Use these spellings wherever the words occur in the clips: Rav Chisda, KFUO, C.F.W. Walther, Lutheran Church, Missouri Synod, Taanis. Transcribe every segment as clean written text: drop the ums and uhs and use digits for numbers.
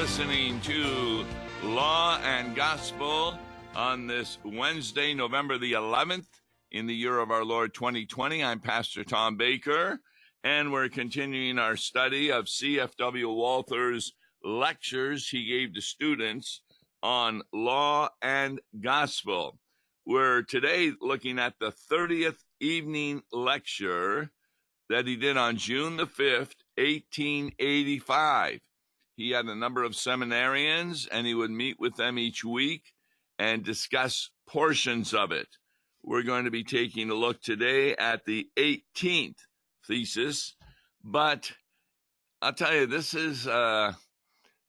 listening to Law and Gospel on this Wednesday, November the 11th, in the year of our Lord 2020. I'm Pastor Tom Baker, and we're continuing our study of C.F.W. Walther's lectures he gave to students on Law and Gospel. We're today looking at the 30th evening lecture that he did on June the 5th, 1885. He had a number of seminarians, and he would meet with them each week and discuss portions of it. We're going to be taking a look today at the 18th thesis, but I'll tell you, this is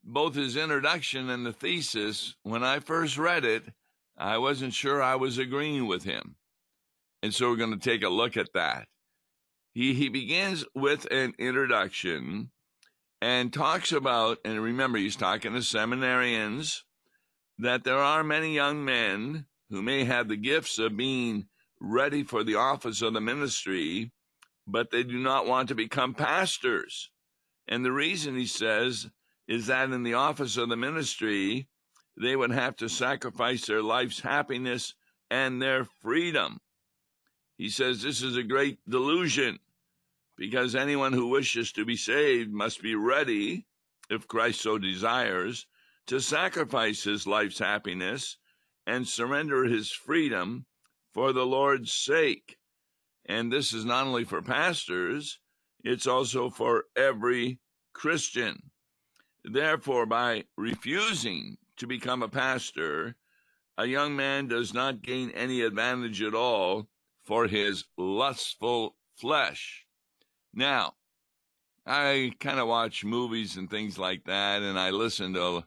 both his introduction and the thesis. When I first read it, I wasn't sure I was agreeing with him, and so we're going to take a look at that. He begins with an introduction and talks about, and remember, he's talking to seminarians, that there are many young men who may have the gifts of being ready for the office of the ministry, but they do not want to become pastors. And the reason, he says, is that in the office of the ministry, they would have to sacrifice their life's happiness and their freedom. He says this is a great delusion, because anyone who wishes to be saved must be ready, if Christ so desires, to sacrifice his life's happiness and surrender his freedom for the Lord's sake. And this is not only for pastors, it's also for every Christian. Therefore, by refusing to become a pastor, a young man does not gain any advantage at all for his lustful flesh. Now, I kind of watch movies and things like that, and I listen to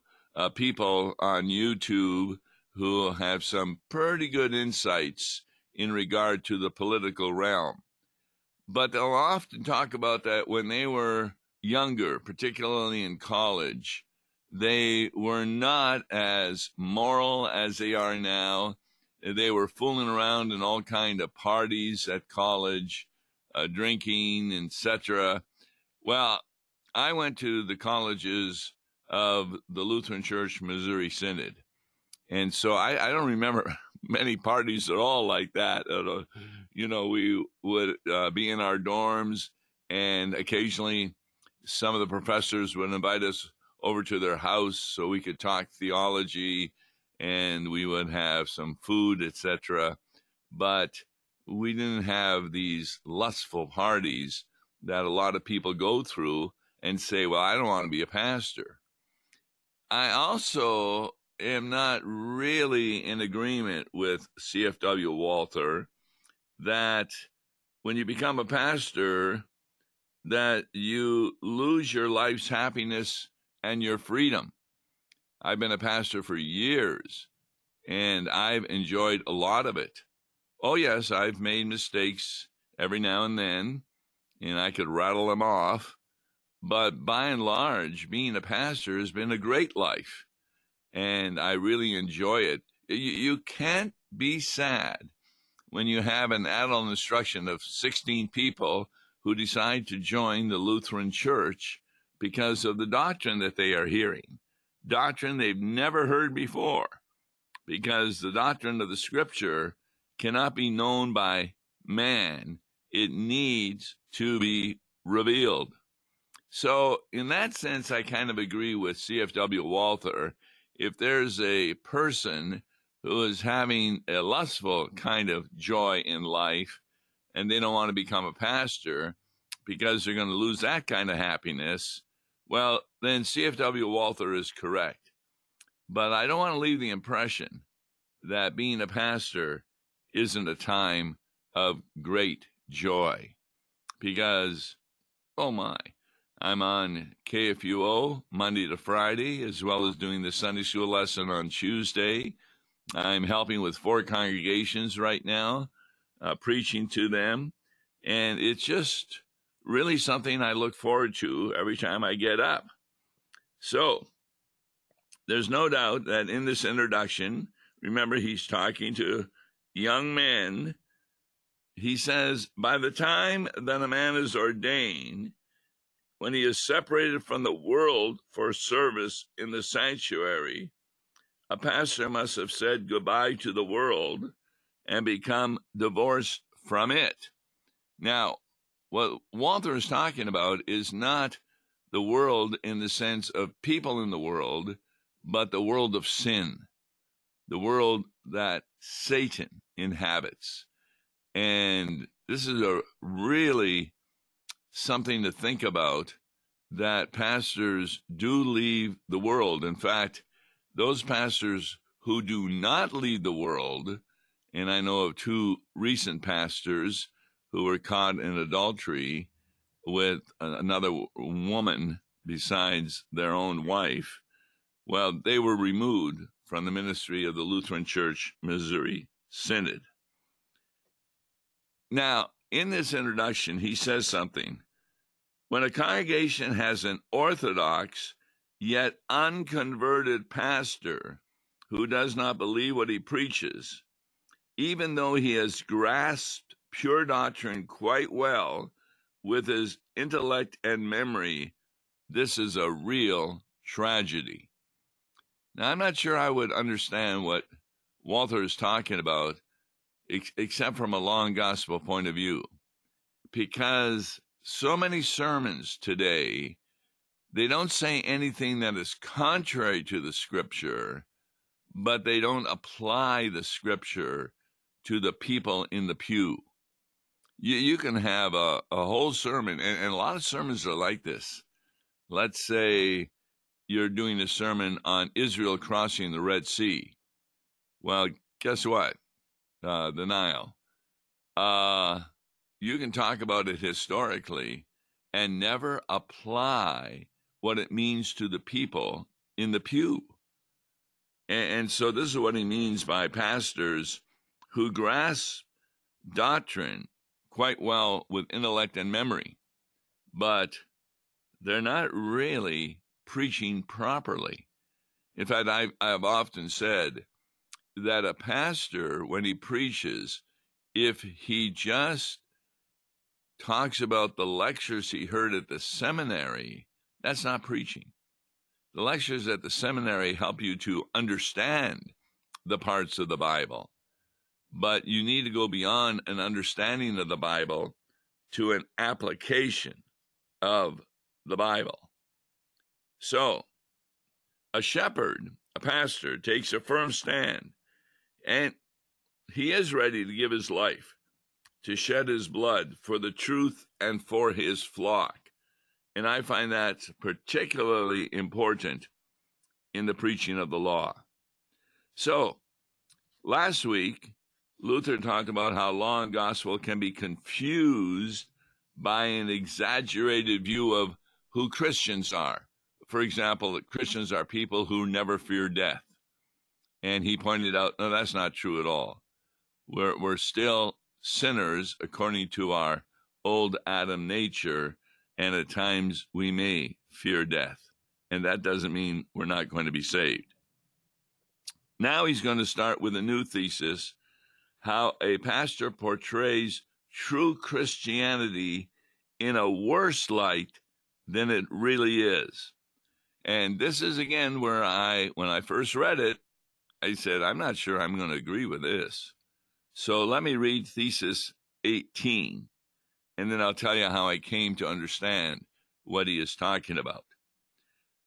people on YouTube who have some pretty good insights in regard to the political realm. But they'll often talk about that when they were younger, particularly in college, they were not as moral as they are now. They were fooling around in all kinds of parties at college, drinking, etc. Well, I went to the colleges of the Lutheran Church, Missouri Synod, and so I don't remember many parties at all like that. You know, we would be in our dorms, and occasionally some of the professors would invite us over to their house so we could talk theology, and we would have some food, etc. But we didn't have these lustful parties that a lot of people go through and say, well, I don't want to be a pastor. I also am not really in agreement with C.F.W. Walther that when you become a pastor, that you lose your life's happiness and your freedom. I've been a pastor for years, and I've enjoyed a lot of it. Oh, yes, I've made mistakes every now and then, and I could rattle them off. But by and large, being a pastor has been a great life, and I really enjoy it. You can't be sad when you have an adult instruction of 16 people who decide to join the Lutheran Church because of the doctrine that they are hearing, doctrine they've never heard before, because the doctrine of the Scripture cannot be known by man. It needs to be revealed. So in that sense, I kind of agree with C.F.W. Walther. If there's a person who is having a lustful kind of joy in life and they don't want to become a pastor because they're going to lose that kind of happiness, well, then C.F.W. Walther is correct. But I don't want to leave the impression that being a pastor isn't a time of great joy, because, oh my, I'm on KFUO Monday to Friday, as well as doing the Sunday school lesson on Tuesday. I'm helping with 4 congregations right now, preaching to them, and it's just really something I look forward to every time I get up. So there's no doubt that in this introduction, remember, he's talking to young men. He says, by the time that a man is ordained, when he is separated from the world for service in the sanctuary, a pastor must have said goodbye to the world and become divorced from it. Now, what Walther is talking about is not the world in the sense of people in the world, but the world of sin, the world that Satan inhabits. And this is a really something to think about, that pastors do leave the world. In fact, those pastors who do not leave the world, and I know of two recent pastors who were caught in adultery with another woman besides their own wife, well, they were removed from the ministry of the Lutheran Church, Missouri Synod. Now, in this introduction, he says something. When a congregation has an orthodox yet unconverted pastor who does not believe what he preaches, even though he has grasped pure doctrine quite well with his intellect and memory, this is a real tragedy. Now, I'm not sure I would understand what Walther is talking about, except from a long gospel point of view, because so many sermons today, they don't say anything that is contrary to the Scripture, but they don't apply the Scripture to the people in the pew. You can have a whole sermon, and a lot of sermons are like this. Let's say you're doing a sermon on Israel crossing the Red Sea. Well, guess what? The Nile. You can talk about it historically and never apply what it means to the people in the pew. And so this is what he means by pastors who grasp doctrine quite well with intellect and memory, but they're not really preaching properly. In fact, I've often said that a pastor, when he preaches, if he just talks about the lectures he heard at the seminary, that's not preaching. The lectures at the seminary help you to understand the parts of the Bible, but you need to go beyond an understanding of the Bible to an application of the Bible. So, a shepherd, a pastor, takes a firm stand, and he is ready to give his life, to shed his blood for the truth and for his flock. And I find that particularly important in the preaching of the law. So, last week, Luther talked about how law and gospel can be confused by an exaggerated view of who Christians are. For example, that Christians are people who never fear death. And he pointed out, no, that's not true at all. We're still sinners according to our old Adam nature, and at times we may fear death. And that doesn't mean we're not going to be saved. Now he's going to start with a new thesis, how a pastor portrays true Christianity in a worse light than it really is. And this is, again, where when I first read it, I said, I'm not sure I'm going to agree with this. So let me read Thesis 18, and then I'll tell you how I came to understand what he is talking about.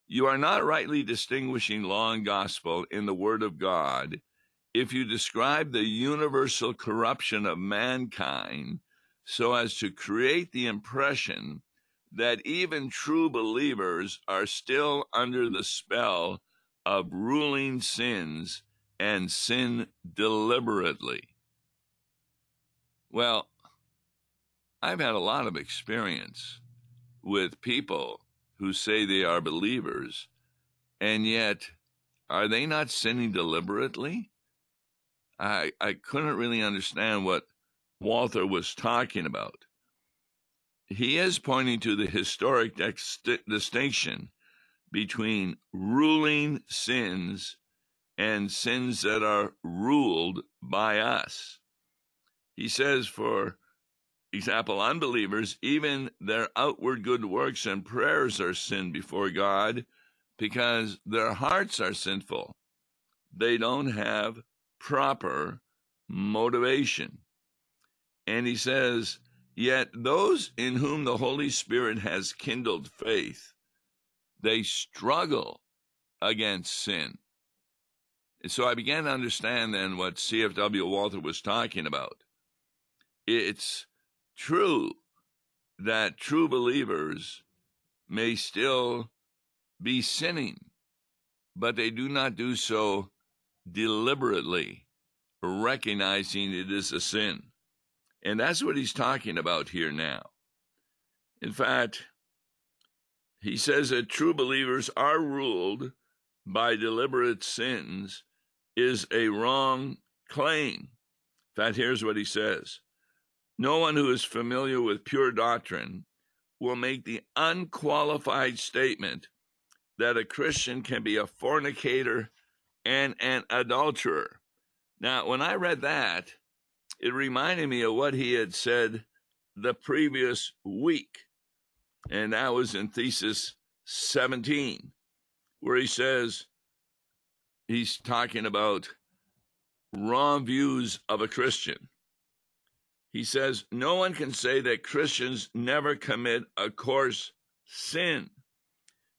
You are not rightly distinguishing law and gospel in the Word of God if you describe the universal corruption of mankind so as to create the impression that even true believers are still under the spell of ruling sins and sin deliberately. Well, I've had a lot of experience with people who say they are believers, and yet, are they not sinning deliberately? I couldn't really understand what Walther was talking about. He is pointing to the historic distinction between ruling sins and sins that are ruled by us. He says, for example, unbelievers, even their outward good works and prayers are sin before God because their hearts are sinful. They don't have proper motivation. And he says, yet those in whom the Holy Spirit has kindled faith, they struggle against sin. And so I began to understand then what C.F.W. Walther was talking about. It's true that true believers may still be sinning, but they do not do so deliberately, recognizing it is a sin. And that's what he's talking about here now. In fact, he says that true believers are ruled by deliberate sins is a wrong claim. In fact, here's what he says. No one who is familiar with pure doctrine will make the unqualified statement that a Christian can be a fornicator and an adulterer. Now, when I read that, it reminded me of what he had said the previous week, and that was in Thesis 17, where he says he's talking about wrong views of a Christian. He says, no one can say that Christians never commit a coarse sin.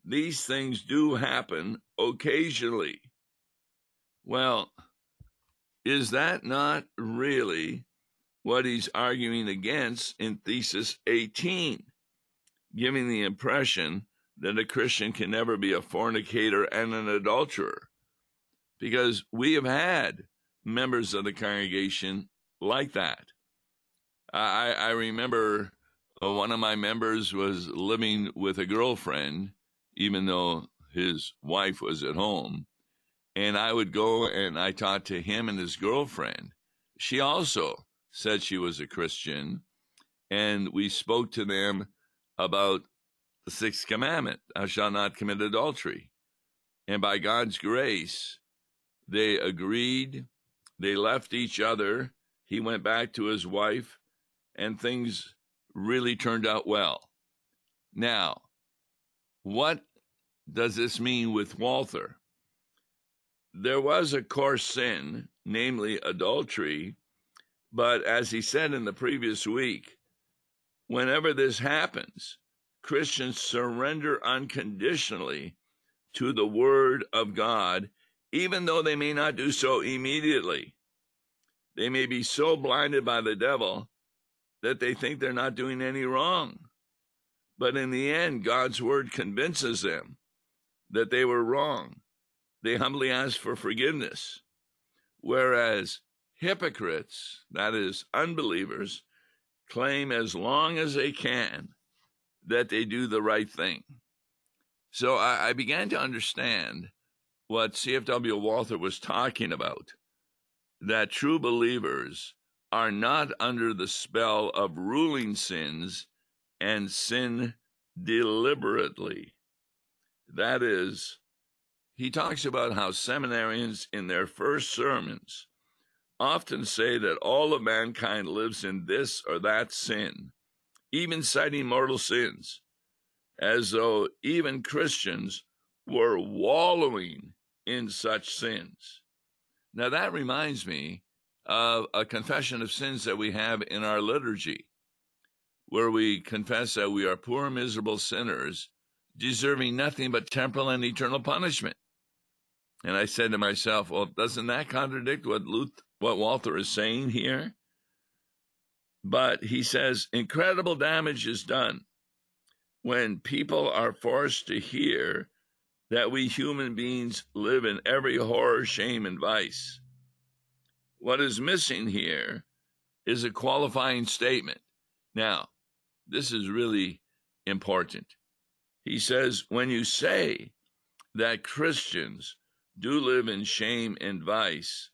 These things do happen occasionally. Well, is that not really what he's arguing against in Thesis 18, giving the impression that a Christian can never be a fornicator and an adulterer? Because we have had members of the congregation like that. I remember one of my members was living with a girlfriend, even though his wife was at home. And I would go and I talked to him and his girlfriend. She also said she was a Christian, and we spoke to them about the sixth commandment, thou shalt not commit adultery. And by God's grace, they agreed, they left each other, he went back to his wife, and things really turned out well. Now, what does this mean with Walther? There was a coarse sin, namely adultery, but as he said in the previous week, whenever this happens, Christians surrender unconditionally to the Word of God, even though they may not do so immediately. They may be so blinded by the devil that they think they're not doing any wrong. But in the end, God's Word convinces them that they were wrong. They humbly ask for forgiveness, whereas hypocrites, that is, unbelievers, claim as long as they can that they do the right thing. So I began to understand what C.F.W. Walther was talking about, that true believers are not under the spell of ruling sins and sin deliberately. That is, he talks about how seminarians in their first sermons often say that all of mankind lives in this or that sin, even citing mortal sins, as though even Christians were wallowing in such sins. Now, that reminds me of a confession of sins that we have in our liturgy, where we confess that we are poor, miserable sinners, deserving nothing but temporal and eternal punishment. And I said to myself, well, doesn't that contradict what Walther is saying here? But he says, incredible damage is done when people are forced to hear that we human beings live in every horror, shame, and vice. What is missing here is a qualifying statement. Now, this is really important. He says, when you say that Christians do live in shame and vice,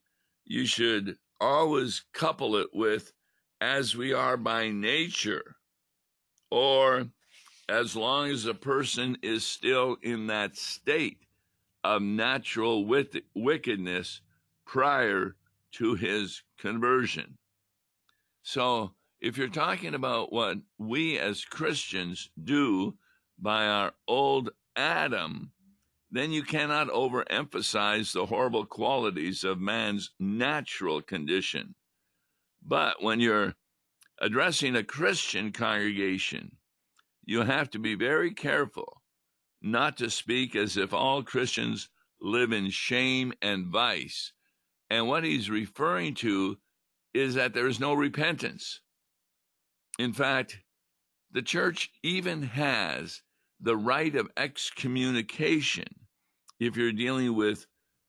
you should always couple it with, as we are by nature, or as long as a person is still in that state of natural wickedness prior to his conversion. So if you're talking about what we as Christians do by our old Adam, then you cannot overemphasize the horrible qualities of man's natural condition. But when you're addressing a Christian congregation, you have to be very careful not to speak as if all Christians live in shame and vice. And what he's referring to is that there is no repentance. In fact, the church even has the right of excommunication if you're dealing with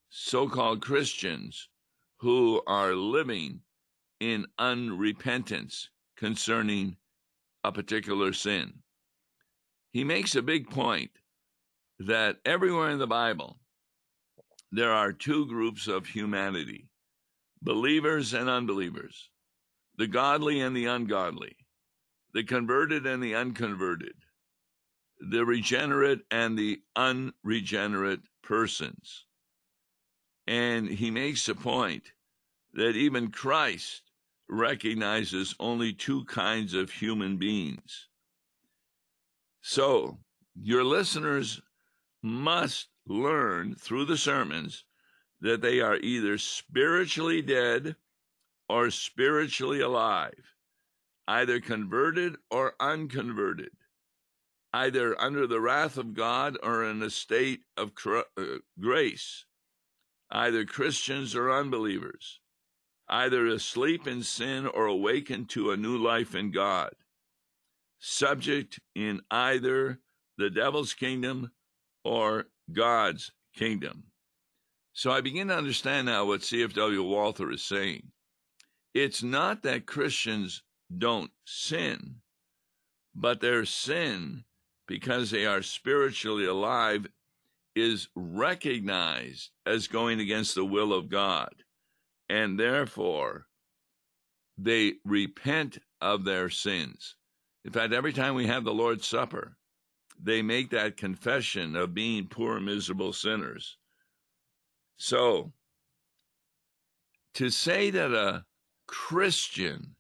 so-called Christians who are living in unrepentance concerning a particular sin. He makes a big point that everywhere in the Bible, there are two groups of humanity, believers and unbelievers, the godly and the ungodly, the converted and the unconverted, the regenerate and the unregenerate persons. And he makes a point that even Christ recognizes only two kinds of human beings. So your listeners must learn through the sermons that they are either spiritually dead or spiritually alive, either converted or unconverted, either under the wrath of God or in a state of grace, either Christians or unbelievers, either asleep in sin or awakened to a new life in God, subject in either the devil's kingdom or God's kingdom. So I begin to understand now what C.F.W. Walther is saying. It's not that Christians don't sin, but their sin, because they are spiritually alive, is recognized as going against the will of God, and therefore they repent of their sins. In fact, every time we have the Lord's Supper, they make that confession of being poor, miserable sinners. So, to say that a Christian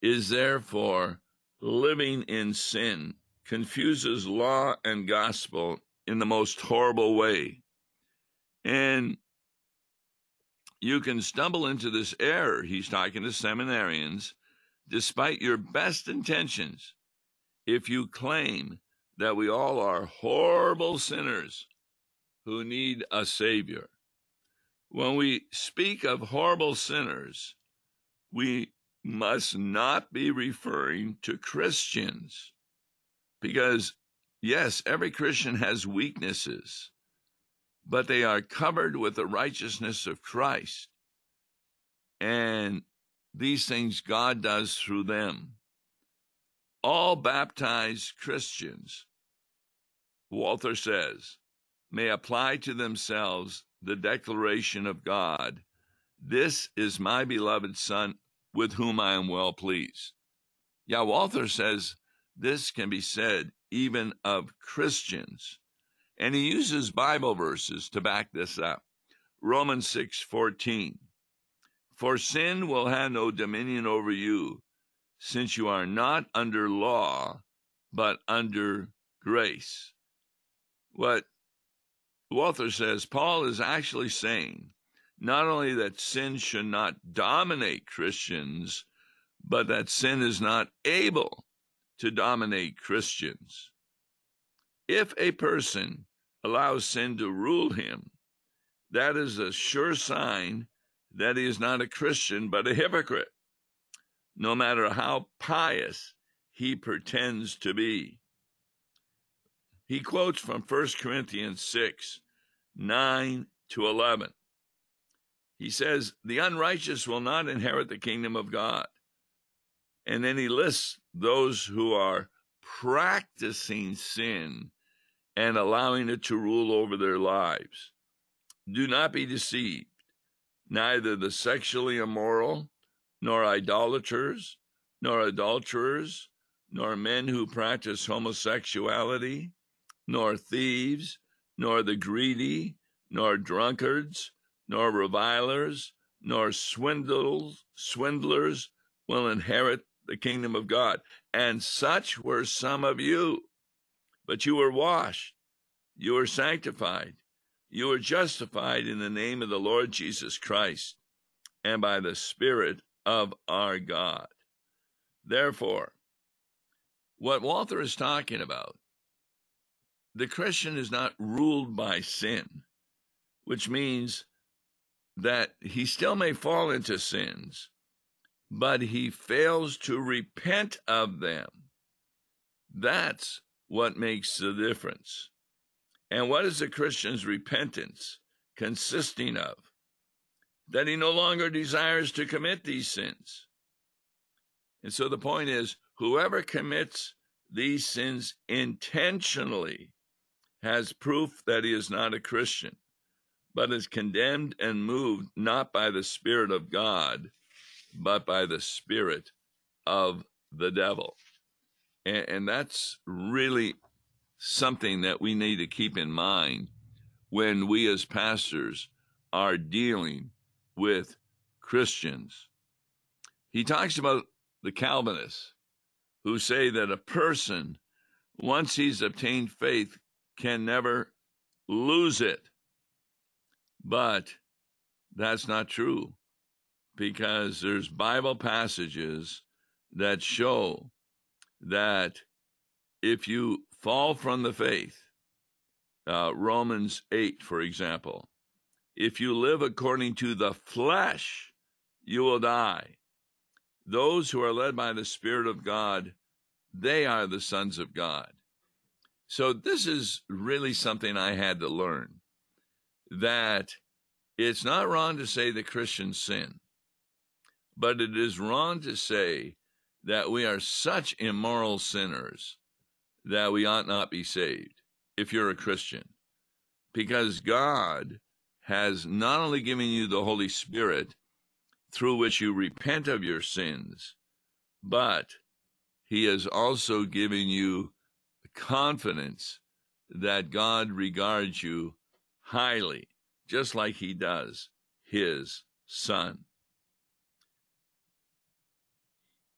is therefore living in sin confuses law and gospel in the most horrible way. And you can stumble into this error. He's talking to seminarians, despite your best intentions, if you claim that we all are horrible sinners who need a Savior. When we speak of horrible sinners, we must not be referring to Christians, because, yes, every Christian has weaknesses, but they are covered with the righteousness of Christ, and these things God does through them. All baptized Christians, Walther says, may apply to themselves the declaration of God, "This is my beloved Son, with whom I am well pleased." Yeah, Walther says this can be said even of Christians, and he uses Bible verses to back this up. Romans 6:14, "For sin will have no dominion over you, since you are not under law, but under grace." What Walther says, Paul is actually saying not only that sin should not dominate Christians, but that sin is not able to dominate Christians. If a person allows sin to rule him, that is a sure sign that he is not a Christian, but a hypocrite, no matter how pious he pretends to be. He quotes from 1 Corinthians 6:9-11. He says, "The unrighteous will not inherit the kingdom of God." And then he lists those who are practicing sin and allowing it to rule over their lives. "Do not be deceived. Neither the sexually immoral, nor idolaters, nor adulterers, nor men who practice homosexuality, nor thieves, nor the greedy, nor drunkards, nor revilers, nor swindlers will inherit the kingdom of God. And such were some of you, but you were washed, you were sanctified, you were justified in the name of the Lord Jesus Christ and by the Spirit of our God. Therefore, what Walther is talking about, the Christian is not ruled by sin, which means that he still may fall into sins, but he fails to repent of them. That's what makes the difference. And what is the Christian's repentance consisting of? That he no longer desires to commit these sins. And so the point is, whoever commits these sins intentionally has proof that he is not a Christian, but is condemned and moved not by the Spirit of God, but by the spirit of the devil. And that's really something that we need to keep in mind when we as pastors are dealing with Christians. He talks about the Calvinists, who say that a person, once he's obtained faith, can never lose it. But that's not true, because there's Bible passages that show that if you fall from the faith, Romans 8, for example, if you live according to the flesh, you will die. Those who are led by the Spirit of God, they are the sons of God. So this is really something I had to learn, that it's not wrong to say the Christians sin, but it is wrong to say that we are such immoral sinners that we ought not be saved if you're a Christian, because God has not only given you the Holy Spirit, through which you repent of your sins, but he is also giving you confidence that God regards you highly, just like he does his son.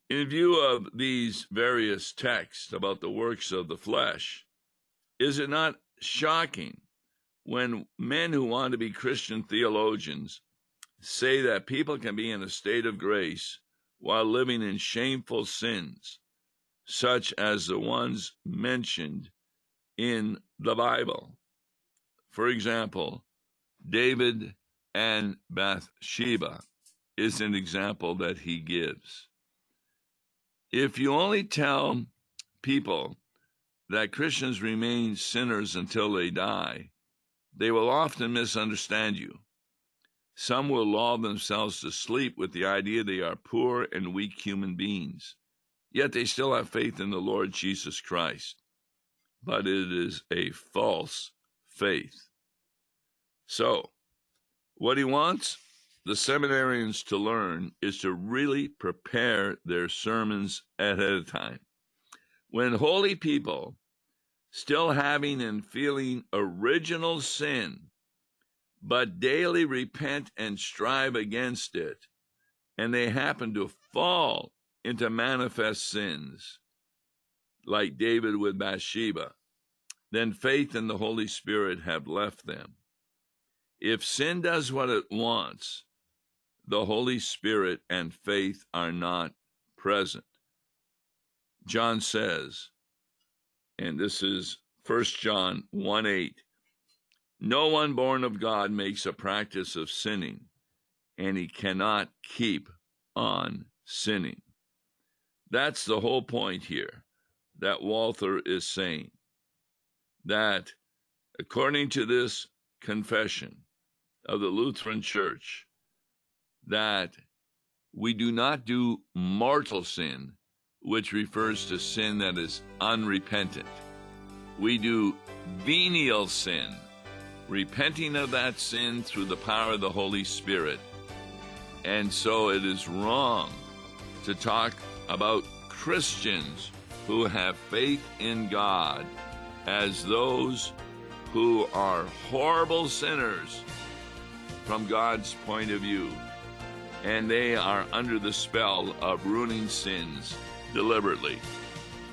In view of these various texts about the works of the flesh, is it not shocking when men who want to be Christian theologians say that people can be in a state of grace while living in shameful sins, such as the ones mentioned in the Bible? For example, David and Bathsheba is an example that he gives. If you only tell people that Christians remain sinners until they die, they will often misunderstand you. Some will lull themselves to sleep with the idea they are poor and weak human beings, yet they still have faith in the Lord Jesus Christ. But it is a false faith. So, what he wants the seminarians to learn is to really prepare their sermons ahead of time. When holy people, still having and feeling original sin, but daily repent and strive against it, and they happen to fall into manifest sins, like David with Bathsheba, then faith and the Holy Spirit have left them. If sin does what it wants, the Holy Spirit and faith are not present. John says, and this is 1 John 1:8, "No one born of God makes a practice of sinning, and he cannot keep on sinning." That's the whole point here that Walther is saying, that according to this confession of the Lutheran Church, that we do not do mortal sin, which refers to sin that is unrepentant. We do venial sin, repenting of that sin through the power of the Holy Spirit. And so it is wrong to talk about Christians who have faith in God as those who are horrible sinners from God's point of view. and they are under the spell of ruining sins deliberately.